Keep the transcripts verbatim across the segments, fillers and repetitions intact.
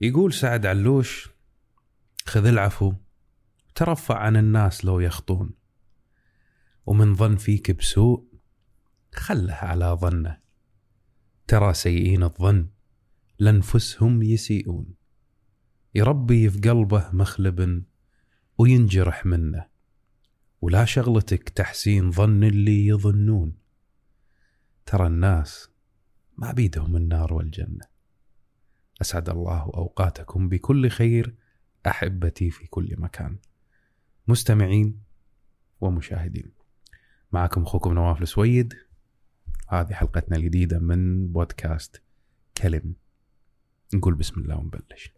يقول سعد علوش: خذ العفو، ترفع عن الناس لو يخطون، ومن ظن فيك بسوء خله على ظنه، ترى سيئين الظن لانفسهم يسيئون، يربي في قلبه مخلب وينجرح منه، ولا شغلتك تحسين ظن اللي يظنون، ترى الناس ما بيدهم النار والجنة. أسعد الله أوقاتكم بكل خير أحبتي في كل مكان، مستمعين ومشاهدين، معكم أخوكم نواف السويد. هذه حلقتنا الجديدة من بودكاست كلم. نقول بسم الله ونبلش.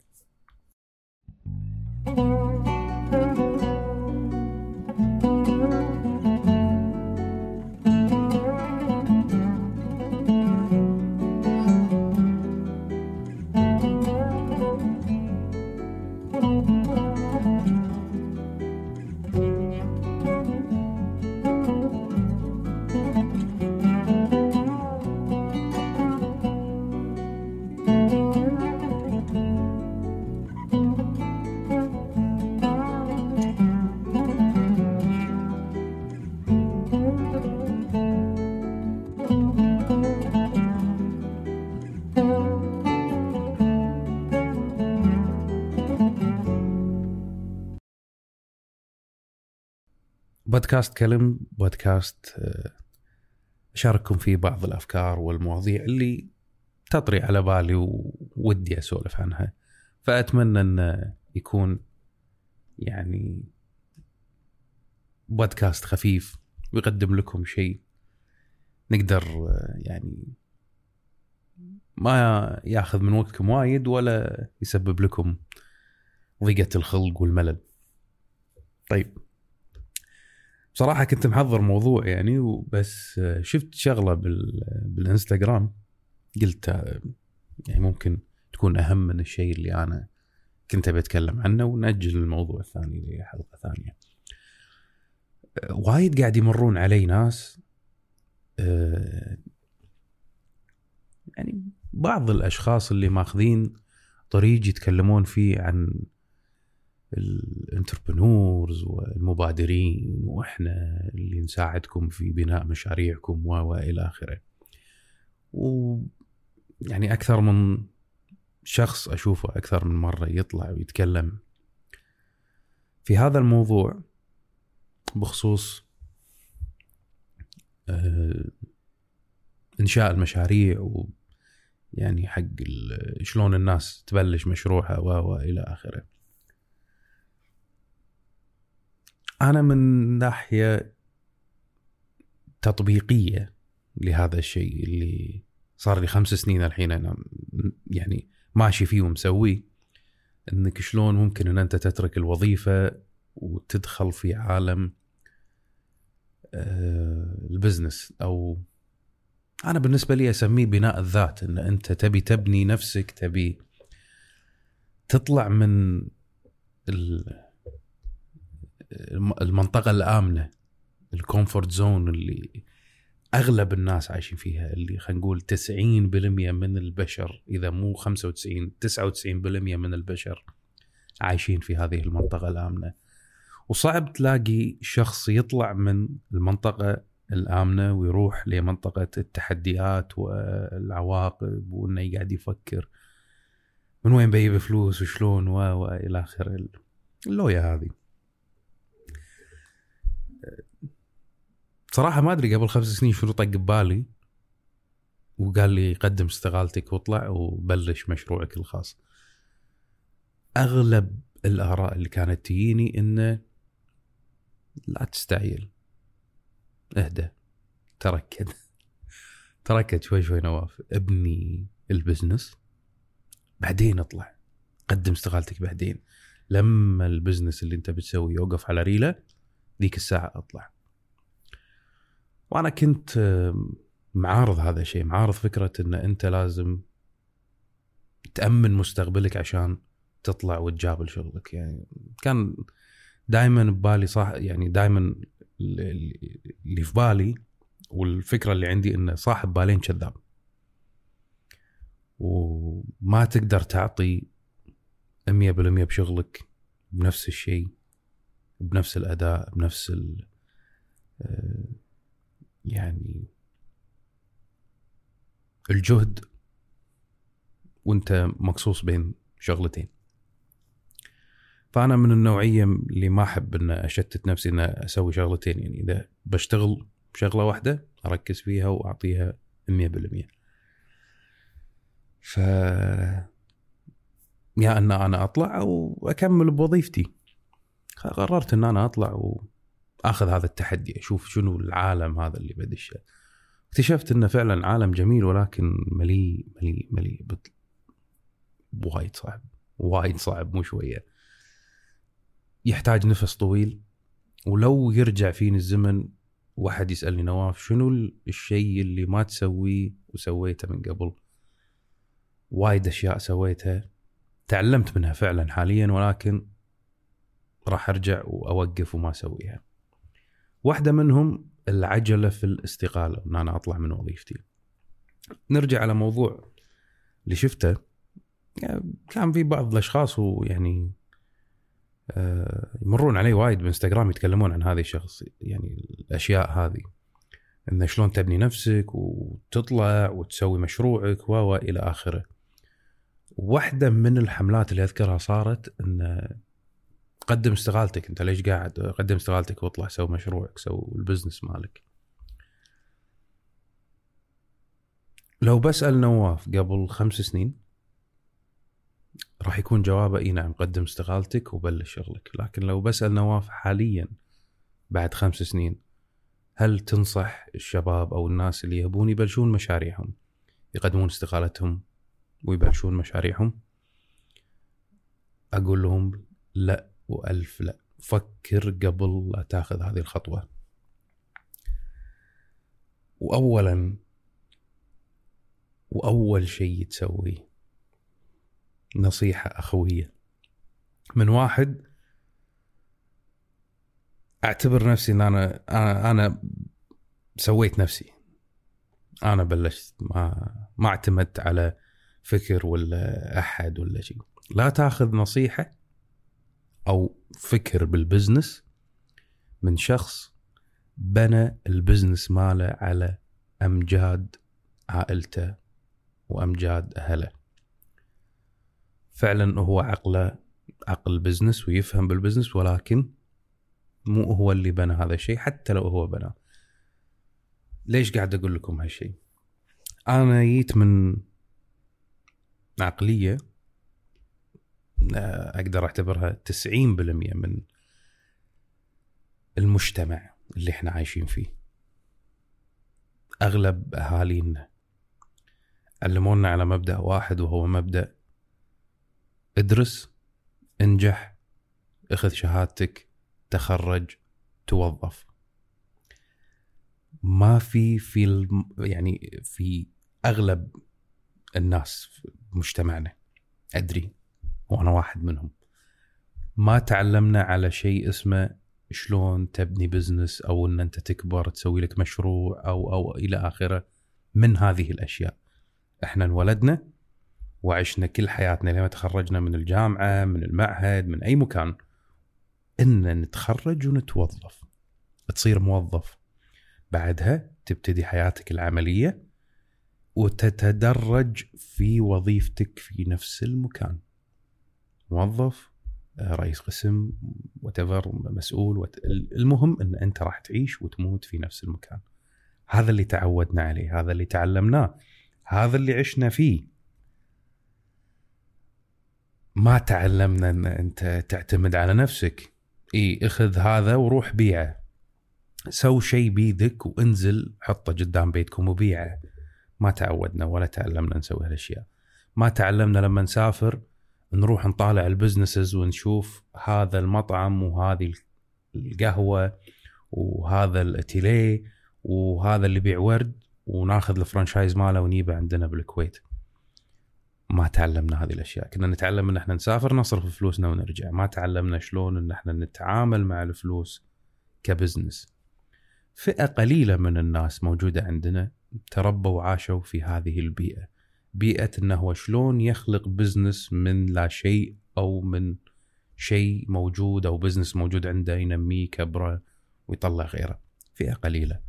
بودكاست كلم، بودكاست أشارككم فيه بعض الأفكار والمواضيع اللي تطري على بالي وودي أسولف عنها، فأتمنى أن يكون يعني بودكاست خفيف ويقدم لكم شيء نقدر يعني ما يأخذ من وقتكم وايد ولا يسبب لكم ضيقة الخلق والملل. طيب، بصراحة كنت محضر موضوع يعني، وبس شفت شغلة بالإنستغرام قلت يعني ممكن تكون أهم من الشيء اللي أنا كنت بتكلم عنه، ونأجل الموضوع الثاني لحلقة ثانية. وايد قاعد يمرون علي ناس يعني بعض الأشخاص اللي ماخذين طريق يتكلمون فيه عن الانتربرنورز والمبادرين، وإحنا اللي نساعدكم في بناء مشاريعكم وإلى آخره. ويعني أكثر من شخص أشوفه أكثر من مرة يطلع ويتكلم في هذا الموضوع بخصوص إنشاء المشاريع، ويعني حق شلون الناس تبلش مشروعها وإلى آخره. أنا من ناحية تطبيقية لهذا الشيء اللي صار لي خمس سنين الحين أنا يعني ماشي فيه ومسويه، إنك شلون ممكن إن أنت تترك الوظيفة وتدخل في عالم البزنس، أو أنا بالنسبة لي أسميه بناء الذات، إن أنت تبي تبني نفسك، تبي تطلع من ال المنطقة الآمنة، الكومفورت زون اللي أغلب الناس عايشين فيها، اللي خلينا نقول تسعين بالمئة من البشر، إذا مو خمسة وتسعين تسعة وتسعين بالمئة من البشر عايشين في هذه المنطقة الآمنة. وصعب تلاقي شخص يطلع من المنطقة الآمنة ويروح لمنطقة التحديات والعواقب، وإنه قاعد يفكر من وين بيجيب فلوس وشلون وإلى آخر اللوية هذه. صراحة ما أدري قبل خمس سنين شنو طق ببالي وقال لي قدم استقالتك واطلع وبلش مشروعك الخاص. أغلب الآراء اللي كانت تجيني إنه لا تستعجل، اهدى، تركد تركد شوي شوي نواف، ابني البزنس بعدين اطلع، قدم استقالتك بعدين، لما البزنس اللي انت بتسويه يوقف على ريله ذيك الساعة اطلع. وأنا كنت معارض هذا الشيء، معارض فكرة إن أنت لازم تأمن مستقبلك عشان تطلع وتجابل شغلك. يعني كان دائما ببالي صح، يعني دائما اللي في بالي والفكرة اللي عندي إنه صاحب بالين كذاب، وما تقدر تعطي مية بالمية بشغلك بنفس الشيء بنفس الأداء بنفس ال يعني الجهد، وانت مقصوص بين شغلتين. فأنا من النوعية اللي ما أحب أن أشتت نفسي أن أسوي شغلتين، يعني إذا بشتغل بشغلة واحدة أركز فيها وأعطيها مية بالمية. ف يا أن أنا أطلع أو أكمل بوظيفتي، قررت أن أنا أطلع وأخذ هذا التحدي أشوف شنو العالم هذا اللي بدشه. اكتشفت أنه فعلا عالم جميل ولكن مليء مليء مليء بط... وايد صعب وايد صعب مو شوية، يحتاج نفس طويل. ولو يرجع فيني الزمن واحد يسألني نواف شنو الشيء اللي ما تسويه وسويته من قبل، وايد أشياء سويتها تعلمت منها فعلا حاليا، ولكن راح ارجع واوقف وما اسويها. واحدة منهم العجلة في الاستقالة، ان انا اطلع من وظيفتي. نرجع على موضوع اللي شفته، يعني كان في بعض الاشخاص ويعني آه يمرون علي وايد بانستغرام يتكلمون عن هذه الشخص، يعني الاشياء هذه ان شلون تبني نفسك وتطلع وتسوي مشروعك و الى اخره. واحدة من الحملات اللي أذكرها صارت أن قدم استقالتك، أنت ليش قاعد؟ قدم استقالتك واطلع سوي مشروعك، سوي البزنس مالك. لو بسأل نواف قبل خمس سنين راح يكون جوابه إيه نعم قدم استقالتك وبلش شغلك. لكن لو بسأل نواف حاليا بعد خمس سنين هل تنصح الشباب أو الناس اللي يبون يبلشون مشاريعهم يقدمون استقالتهم ويبلشون مشاريعهم؟ أقول لهم لا وألف لا، فكر قبل لا تأخذ هذه الخطوة. وأولا وأول شيء تسويه نصيحة أخوية من واحد أعتبر نفسي أن أنا أنا, أنا سويت نفسي، أنا بلشت، ما ما اعتمدت على فكر ولا أحد ولا شيء. لا تأخذ نصيحة أو فكر بالبزنس من شخص بنى البزنس ماله على أمجاد عائلته وأمجاد أهله. فعلا هو عقله عقل بزنس ويفهم بالبزنس، ولكن مو هو اللي بنى هذا الشيء حتى لو هو بنى. ليش قاعد أقول لكم هالشيء؟ أنا جيت من عقلية أقدر أعتبرها تسعين بالمية من المجتمع اللي إحنا عايشين فيه. أغلب أهالينا علمونا على مبدأ واحد وهو مبدأ ادرس، انجح، اخذ شهادتك، تخرج، توظف. ما في في يعني في أغلب الناس في مجتمعنا، أدري وأنا واحد منهم، ما تعلمنا على شيء اسمه شلون تبني بزنس أو أن أنت تكبر تسوي لك مشروع أو أو إلى آخره من هذه الأشياء. إحنا انولدنا وعشنا كل حياتنا لما تخرجنا من الجامعة، من المعهد، من أي مكان، إن نتخرج ونتوظف، تصير موظف، بعدها تبتدي حياتك العملية وتتدرج في وظيفتك في نفس المكان، موظف، رئيس قسم، وتفر، مسؤول وت... المهم أن أنت راح تعيش وتموت في نفس المكان. هذا اللي تعودنا عليه، هذا اللي تعلمناه، هذا اللي عشنا فيه. ما تعلمنا أن أنت تعتمد على نفسك. إيه اخذ هذا وروح بيعه، سو شيء بيدك وانزل حطه قدام بيتكم وبيعه. ما تعودنا ولا تعلمنا نسوي هالأشياء. ما تعلمنا لما نسافر نروح نطالع البزنسز ونشوف هذا المطعم وهذه القهوة وهذا الاتيليه وهذا اللي بيع ورد وناخذ الفرنشايز ماله ونجيبه عندنا بالكويت. ما تعلمنا هذه الأشياء. كنا نتعلم ان احنا نسافر نصرف فلوسنا ونرجع، ما تعلمنا شلون ان احنا نتعامل مع الفلوس كبزنس. فئة قليلة من الناس موجودة عندنا تربوا وعاشوا في هذه البيئة، بيئة انه شلون يخلق بزنس من لا شيء او من شيء موجود او بزنس موجود عنده ينميه كبره ويطلع غيره. فئه قليله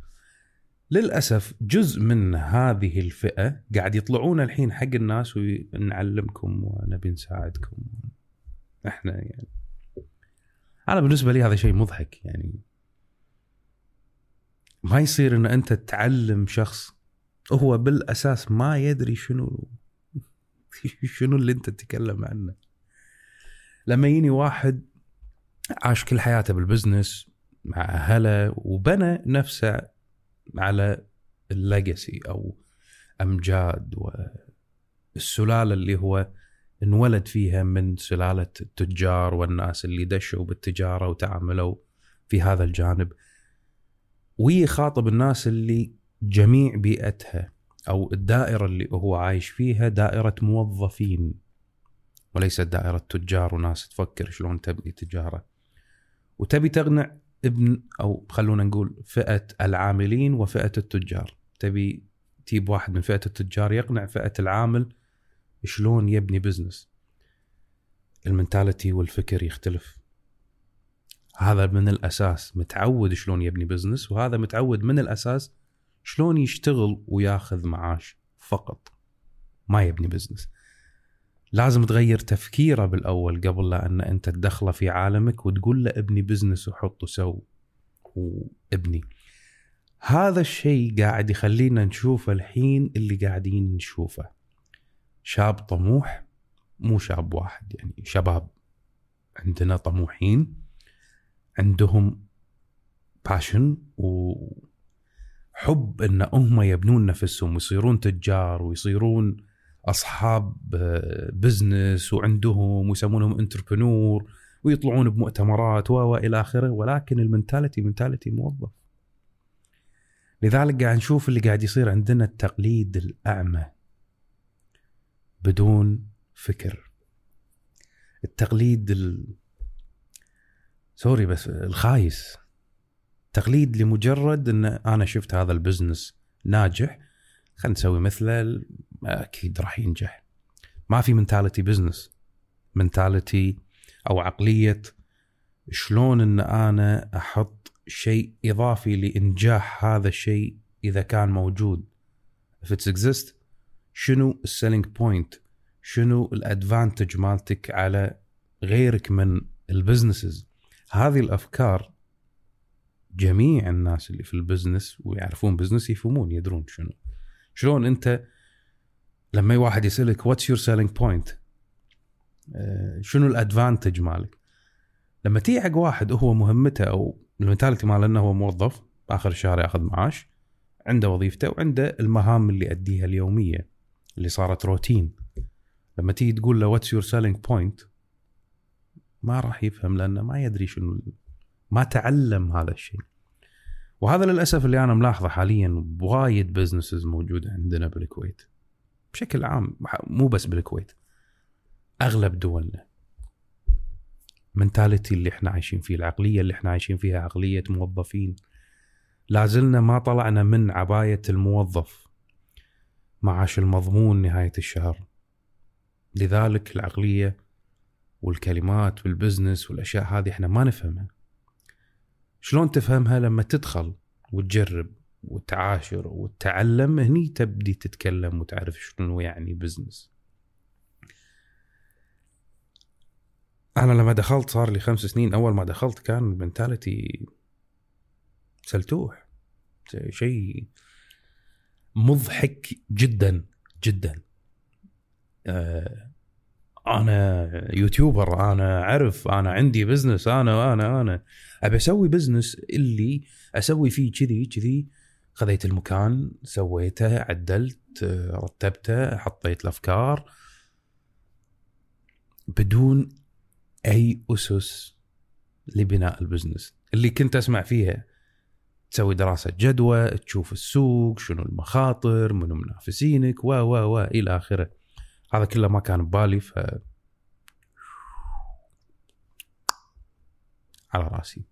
للاسف. جزء من هذه الفئه قاعد يطلعون الحين حق الناس ونعلمكم ونبي نساعدكم احنا. يعني انا بالنسبه لي هذا شيء مضحك. يعني ما يصير ان انت تعلم شخص هو بالاساس ما يدري شنو شنو اللي انت تتكلم عنه. لما يجيني واحد عاش كل حياته بالبزنس مع اهله وبنى نفسه على الليجاسي او امجاد والسلاله اللي هو انولد فيها من سلاله التجار والناس اللي دشوا بالتجاره وتعاملوا في هذا الجانب، ويخاطب الناس اللي جميع بيئتها أو الدائرة اللي هو عايش فيها دائرة موظفين وليس دائرة تجار وناس تفكر شلون تبني تجارة، وتبي تقنع ابن أو خلونا نقول فئة العاملين وفئة التجار. تبي تجيب واحد من فئة التجار يقنع فئة العامل شلون يبني بزنس. المنتاليتي والفكر يختلف. هذا من الأساس متعود شلون يبني بزنس، وهذا متعود من الأساس شلون يشتغل وياخذ معاش فقط، ما يبني بزنس. لازم تغير تفكيره بالأول قبل لأن أنت تدخله في عالمك وتقول له ابني بزنس وحطه سو وابني. هذا الشيء قاعد يخلينا نشوفه الحين اللي قاعدين نشوفه. شاب طموح، مو شاب واحد، يعني شباب عندنا طموحين، عندهم باشن و حب ان هم يبنون نفسهم ويصيرون تجار ويصيرون اصحاب بزنس وعندهم ويسمونهم انتربرنور ويطلعون بمؤتمرات والى اخره، ولكن المنتاليتي منتاليتي موظف. لذلك قاعد نشوف اللي قاعد يصير عندنا التقليد الاعمى بدون فكر، التقليد ال... سوري بس الخايس، تقليد لمجرد ان انا شفت هذا البزنس ناجح خلنا نسوي مثله اكيد راح ينجح. ما في منتاليتي بزنس، منتاليتي او عقليه شلون ان انا احط شيء اضافي لانجاح هذا الشيء اذا كان موجود. if it exists شنو السيلينج بوينت، شنو الادفانتج مالتك على غيرك من البزنسز. هذه الافكار جميع الناس اللي في البزنس ويعرفون بزنس يفهمون يدرون شنو شلون انت لما واحد يسألك what's your selling point شنو الادفانتج مالك. لما تيجي حق واحد هو مهمته او المنتاليتي ماله انه هو موظف اخر الشهر ياخذ معاش، عنده وظيفته وعنده المهام اللي يؤديها اليوميه اللي صارت روتين. لما تيجي تقول له what's your selling point ما راح يفهم لانه ما يدري شنو، ما تعلم هذا الشيء. وهذا للأسف اللي أنا ملاحظه حالياً وايد بزنسز موجودة عندنا بالكويت بشكل عام، مو بس بالكويت، أغلب دولنا. منتاليتي اللي احنا عايشين فيه، العقلية اللي احنا عايشين فيها عقلية موظفين. لازلنا ما طلعنا من عباية الموظف، معاش المضمون نهاية الشهر. لذلك العقلية والكلمات والبزنس والأشياء هذه احنا ما نفهمها. شلون تفهمها؟ لما تدخل وتجرب وتعاشر وتتعلم، هني تبدي تتكلم وتعرف شنو يعني بزنس. أنا لما دخلت صار لي خمس سنين، أول ما دخلت كان منتاليتي سلتوح، شيء مضحك جدا جدا. أنا يوتيوبر، أنا عارف، أنا عندي بزنس، أنا أنا أنا أبي أسوي بزنس اللي أسوي فيه كذي كذي. خذيت المكان، سويته، عدلت، رتبته، حطيت الأفكار بدون أي أسس لبناء البزنس. اللي كنت أسمع فيها تسوي دراسة جدوى، تشوف السوق شنو المخاطر، منو منافسينك، و و و إلى آخره. هذا كله ما كان ببالي، ف على راسي.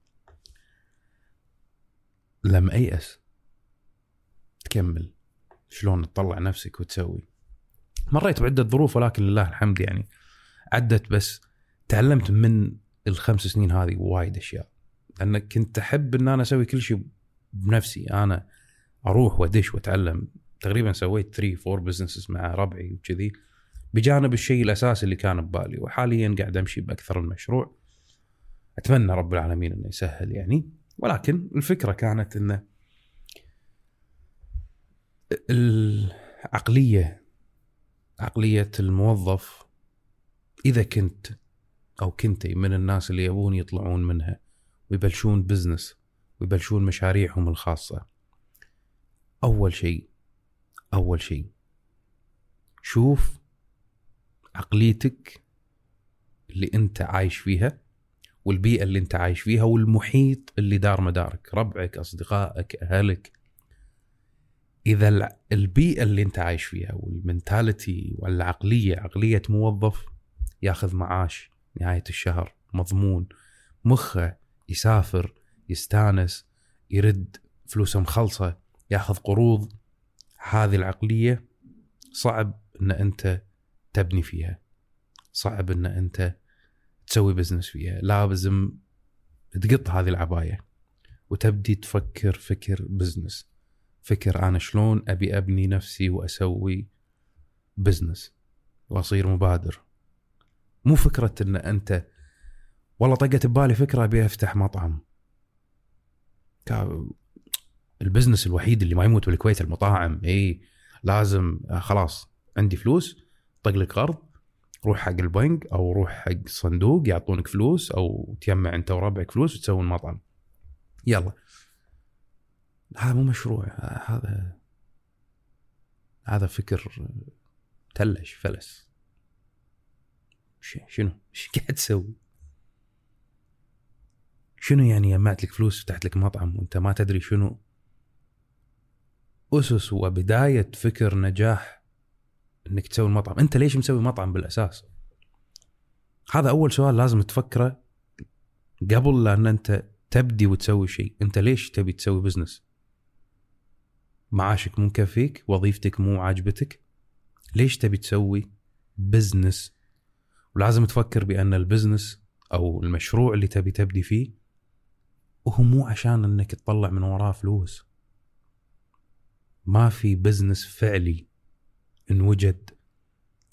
لما أيأس تكمل شلون تطلع نفسك وتسوي. مريت بعدة ظروف ولكن لله الحمد يعني عدت، بس تعلمت من الخمس سنين هذه وايد اشياء، لان كنت احب ان انا اسوي كل شيء بنفسي، انا اروح وادش واتعلم. تقريبا سويت ثلاثة أربعة بزنسز مع ربعي وكذي بجانب الشيء الاساسي اللي كان ببالي، وحاليا قاعد امشي باكثر من مشروع، اتمنى رب العالمين انه يسهل يعني. ولكن الفكره كانت ان العقليه عقليه الموظف، اذا كنت او كنتي من الناس اللي يبون يطلعون منها ويبلشون بزنس ويبلشون مشاريعهم الخاصه، اول شيء اول شيء شوف عقليتك اللي انت عايش فيها والبيئة اللي انت عايش فيها والمحيط اللي دار مدارك، ربعك، اصدقائك، اهلك. اذا البيئة اللي انت عايش فيها والمنتاليتي والعقلية عقلية موظف ياخذ معاش نهاية الشهر مضمون، مخه يسافر يستانس يرد فلوسه مخلصة ياخذ قروض، هذه العقلية صعب ان انت تبني فيها، صعب ان انت تسوي بزنس فيها. لازم تقط هذه العباية وتبدي تفكر فكر بزنس، فكر انا شلون ابي ابني نفسي واسوي بزنس واصير مبادر. مو فكرة ان انت والله طقت ببالي فكرة ابي افتح مطعم، البزنس الوحيد اللي ما يموت بالكويت المطاعم، اي لازم خلاص عندي فلوس طق لك قرض، روح حق البنك او روح حق صندوق يعطونك فلوس او تجمع انت وربعك فلوس وتسوون مطعم يلا. هذا مو مشروع، هذا هذا فكر تلش فلس. شنو ايش قاعد تسوي؟ شنو يعني جمعت لك فلوس وفتحت لك مطعم وانت ما تدري شنو اسس وبداية فكر نجاح انك تسوي المطعم؟ انت ليش مسوي مطعم بالاساس؟ هذا اول سؤال لازم تفكره قبل لان انت تبدي وتسوي شيء. انت ليش تبي تسوي بزنس؟ معاشك مو مكفيك، وظيفتك مو عاجبتك، ليش تبي تسوي بزنس؟ ولازم تفكر بان البزنس او المشروع اللي تبي تبدي فيه وهو مو عشان انك تطلع من وراه فلوس. ما في بزنس فعلي إن وجد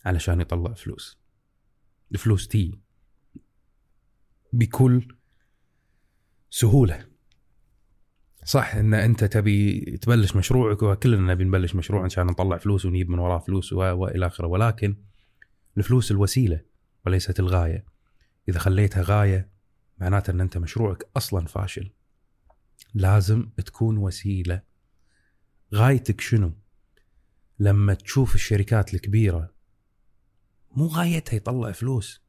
علشان يطلع فلوس. الفلوس تي بكل سهولة. صح إن أنت تبي تبلش مشروعك وكلنا بنبلش مشروع عشان نطلع فلوس ونجيب من وراه فلوس وإلى آخره، ولكن الفلوس الوسيلة وليست الغاية. إذا خليتها غاية معناته إن أنت مشروعك أصلا فاشل. لازم تكون وسيلة. غايتك شنو؟ لما تشوف الشركات الكبيرة مو غايتها يطلع فلوس.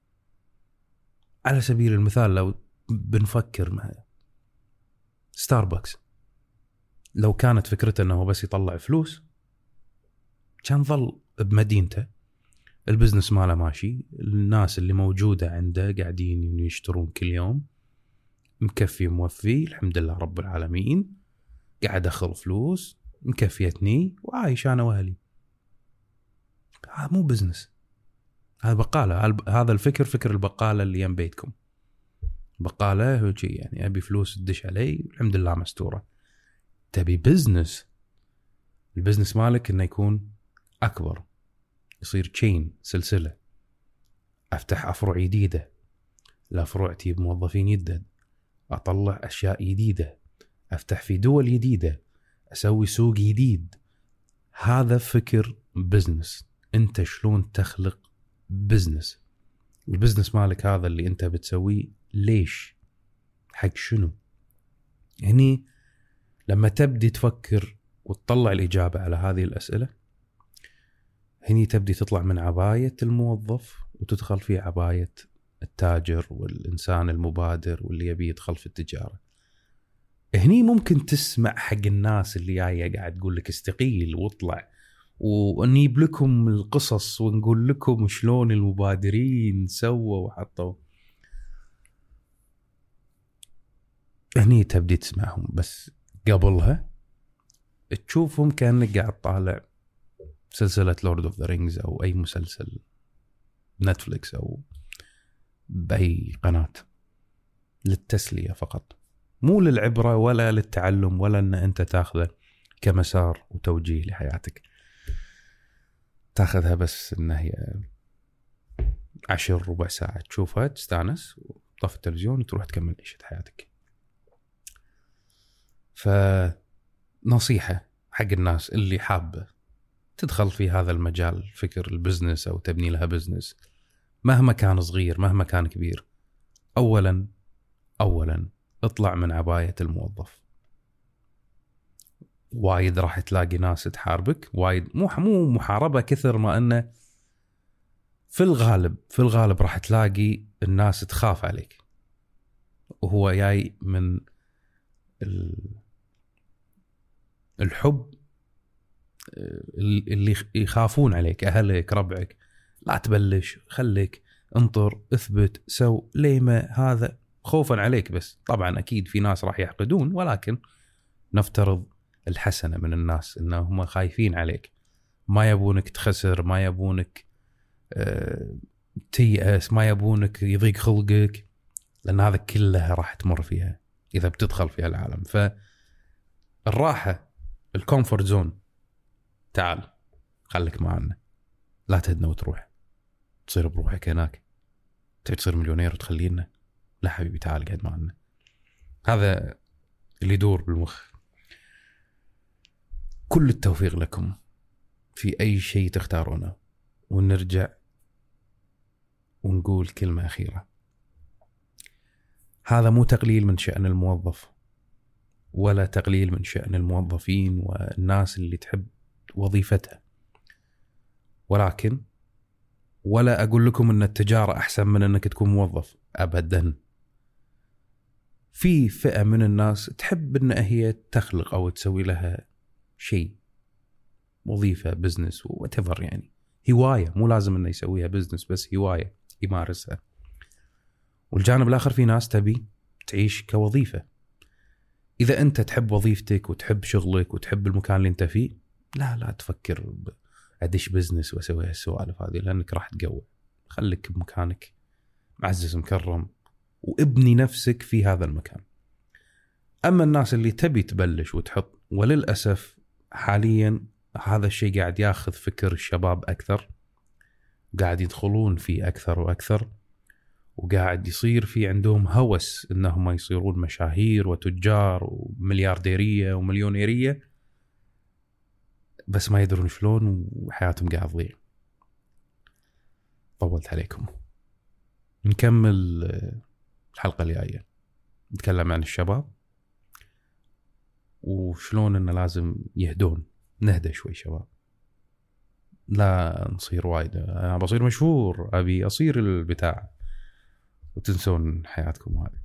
على سبيل المثال لو بنفكر معها ستاربكس، لو كانت فكرته انه بس يطلع فلوس كان ظل بمدينته، البزنس ماله ماشي، الناس اللي موجودة عنده قاعدين يشترون كل يوم، مكفي موفي الحمد لله رب العالمين، قاعد أخذ فلوس مكفيتني وعايش أنا وأهلي. هذا مو بزنس، هذا بقالة. هذا الفكر فكر البقالة اللي يم بيتكم، بقالة هو شيء يعني أبي فلوس تدش علي الحمد لله مستورة. تبي بزنس، البزنس مالك إنه يكون أكبر، يصير تشين سلسلة، أفتح أفرع جديدة، الأفرع تجيب موظفين جدد، أطلع أشياء جديدة، أفتح في دول جديدة، أسوي سوق جديد. هذا فكر بزنس. أنت شلون تخلق بزنس؟ البزنس مالك هذا اللي أنت بتسويه ليش؟ حق شنو؟ يعني لما تبدي تفكر وتطلع الإجابة على هذه الأسئلة، هني تبدي تطلع من عباية الموظف وتدخل في عباية التاجر والإنسان المبادر واللي يبي يدخل في التجارة. هني ممكن تسمع حق الناس اللي جايه قاعد تقول لك استقيل واطلع، ونجيب لكم القصص ونقول لكم شلون المبادرين سووا وحطوا. هني تبدي تسمعهم، بس قبلها تشوفهم كأنك قاعد طالع سلسلة لورد اوف ذا رينجز او اي مسلسل نتفليكس او بأي قناة للتسلية فقط، مو للعبرة ولا للتعلم ولا أن أنت تأخذه كمسار وتوجيه لحياتك، تأخذها بس أنها هي عشر ربع ساعة تشوفها تستانس وطفي التلفزيون وتروح تكمل عيشة حياتك. فنصيحة حق الناس اللي حابة تدخل في هذا المجال، فكر البزنس أو تبني لها بزنس مهما كان صغير مهما كان كبير، أولا أولا اطلع من عباية الموظف. وايد راح تلاقي ناس تحاربك، وايد مو مو محاربة كثر ما أنه في الغالب في الغالب راح تلاقي الناس تخاف عليك، وهو جاي من الحب اللي يخافون عليك أهلك ربعك، لا تبلش، خليك، انطر، اثبت، سو، ليمة، هذا خوفا عليك. بس طبعا أكيد في ناس راح يحقدون، ولكن نفترض الحسنة من الناس إنهم خايفين عليك، ما يبونك تخسر، ما يبونك اه تيأس، ما يبونك يضيق خلقك، لأن هذا كلها راح تمر فيها إذا بتدخل في هالعالم. فالراحة الكومفورت زون، تعال خليك معنا، لا تهدنا وتروح تصير بروحك هناك تبي تصير مليونير وتخلينا، لا حبيبي تعال قاعد معنا. هذا اللي يدور بالمخ. كل التوفيق لكم في أي شيء تختارونه. ونرجع ونقول كلمة أخيرة، هذا مو تقليل من شأن الموظف ولا تقليل من شأن الموظفين والناس اللي تحب وظيفتها، ولكن ولا أقول لكم أن التجارة أحسن من أنك تكون موظف أبدا. في فئة من الناس تحب أن هي تخلق أو تسوي لها شيء، وظيفة، بزنس، وتفر يعني هواية، مو لازم أنه يسويها بزنس، بس هواية يمارسها. والجانب الآخر في ناس تبي تعيش كوظيفة. إذا أنت تحب وظيفتك وتحب شغلك وتحب المكان اللي أنت فيه، لا لا تفكر أدش بزنس وأسوي هالسوالف هذه، لأنك راح تقوي. خليك بمكانك معزز مكرم وابني نفسك في هذا المكان. أما الناس اللي تبي تبلش وتحط، وللأسف حاليا هذا الشيء قاعد ياخذ فكر الشباب أكثر، قاعد يدخلون فيه أكثر وأكثر، وقاعد يصير في عندهم هوس إنهم يصيرون مشاهير وتجار ومليارديرية ومليونيرية، بس ما يدرون شلون وحياتهم قاعد تضيع. طولت عليكم، نكمل الحلقة الجاية نتكلم عن الشباب وشلون إنه لازم يهدون. نهدى شوي شباب، لا نصير وايد أنا بصير مشهور أبي أصير البتاع وتنسون حياتكم هذه.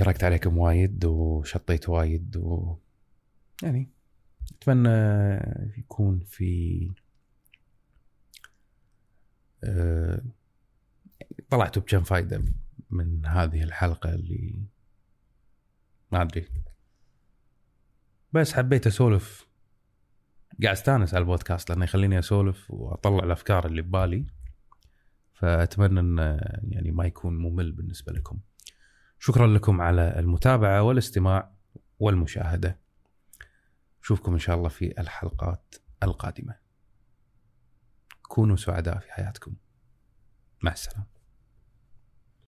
قرأت عليكم وايد وشطيت وايد، و يعني أتمنى يكون في أه... طلعتوا بكم فايدة من هذه الحلقة اللي ما أدري، بس حبيت أسولف، قاعد أستانس على البودكاست لأنه يخليني أسولف وأطلع الأفكار اللي ببالي. فأتمنى أن يعني ما يكون ممل بالنسبة لكم. شكرا لكم على المتابعة والاستماع والمشاهدة، نشوفكم إن شاء الله في الحلقات القادمة. كونوا سعداء في حياتكم، مع السلامة.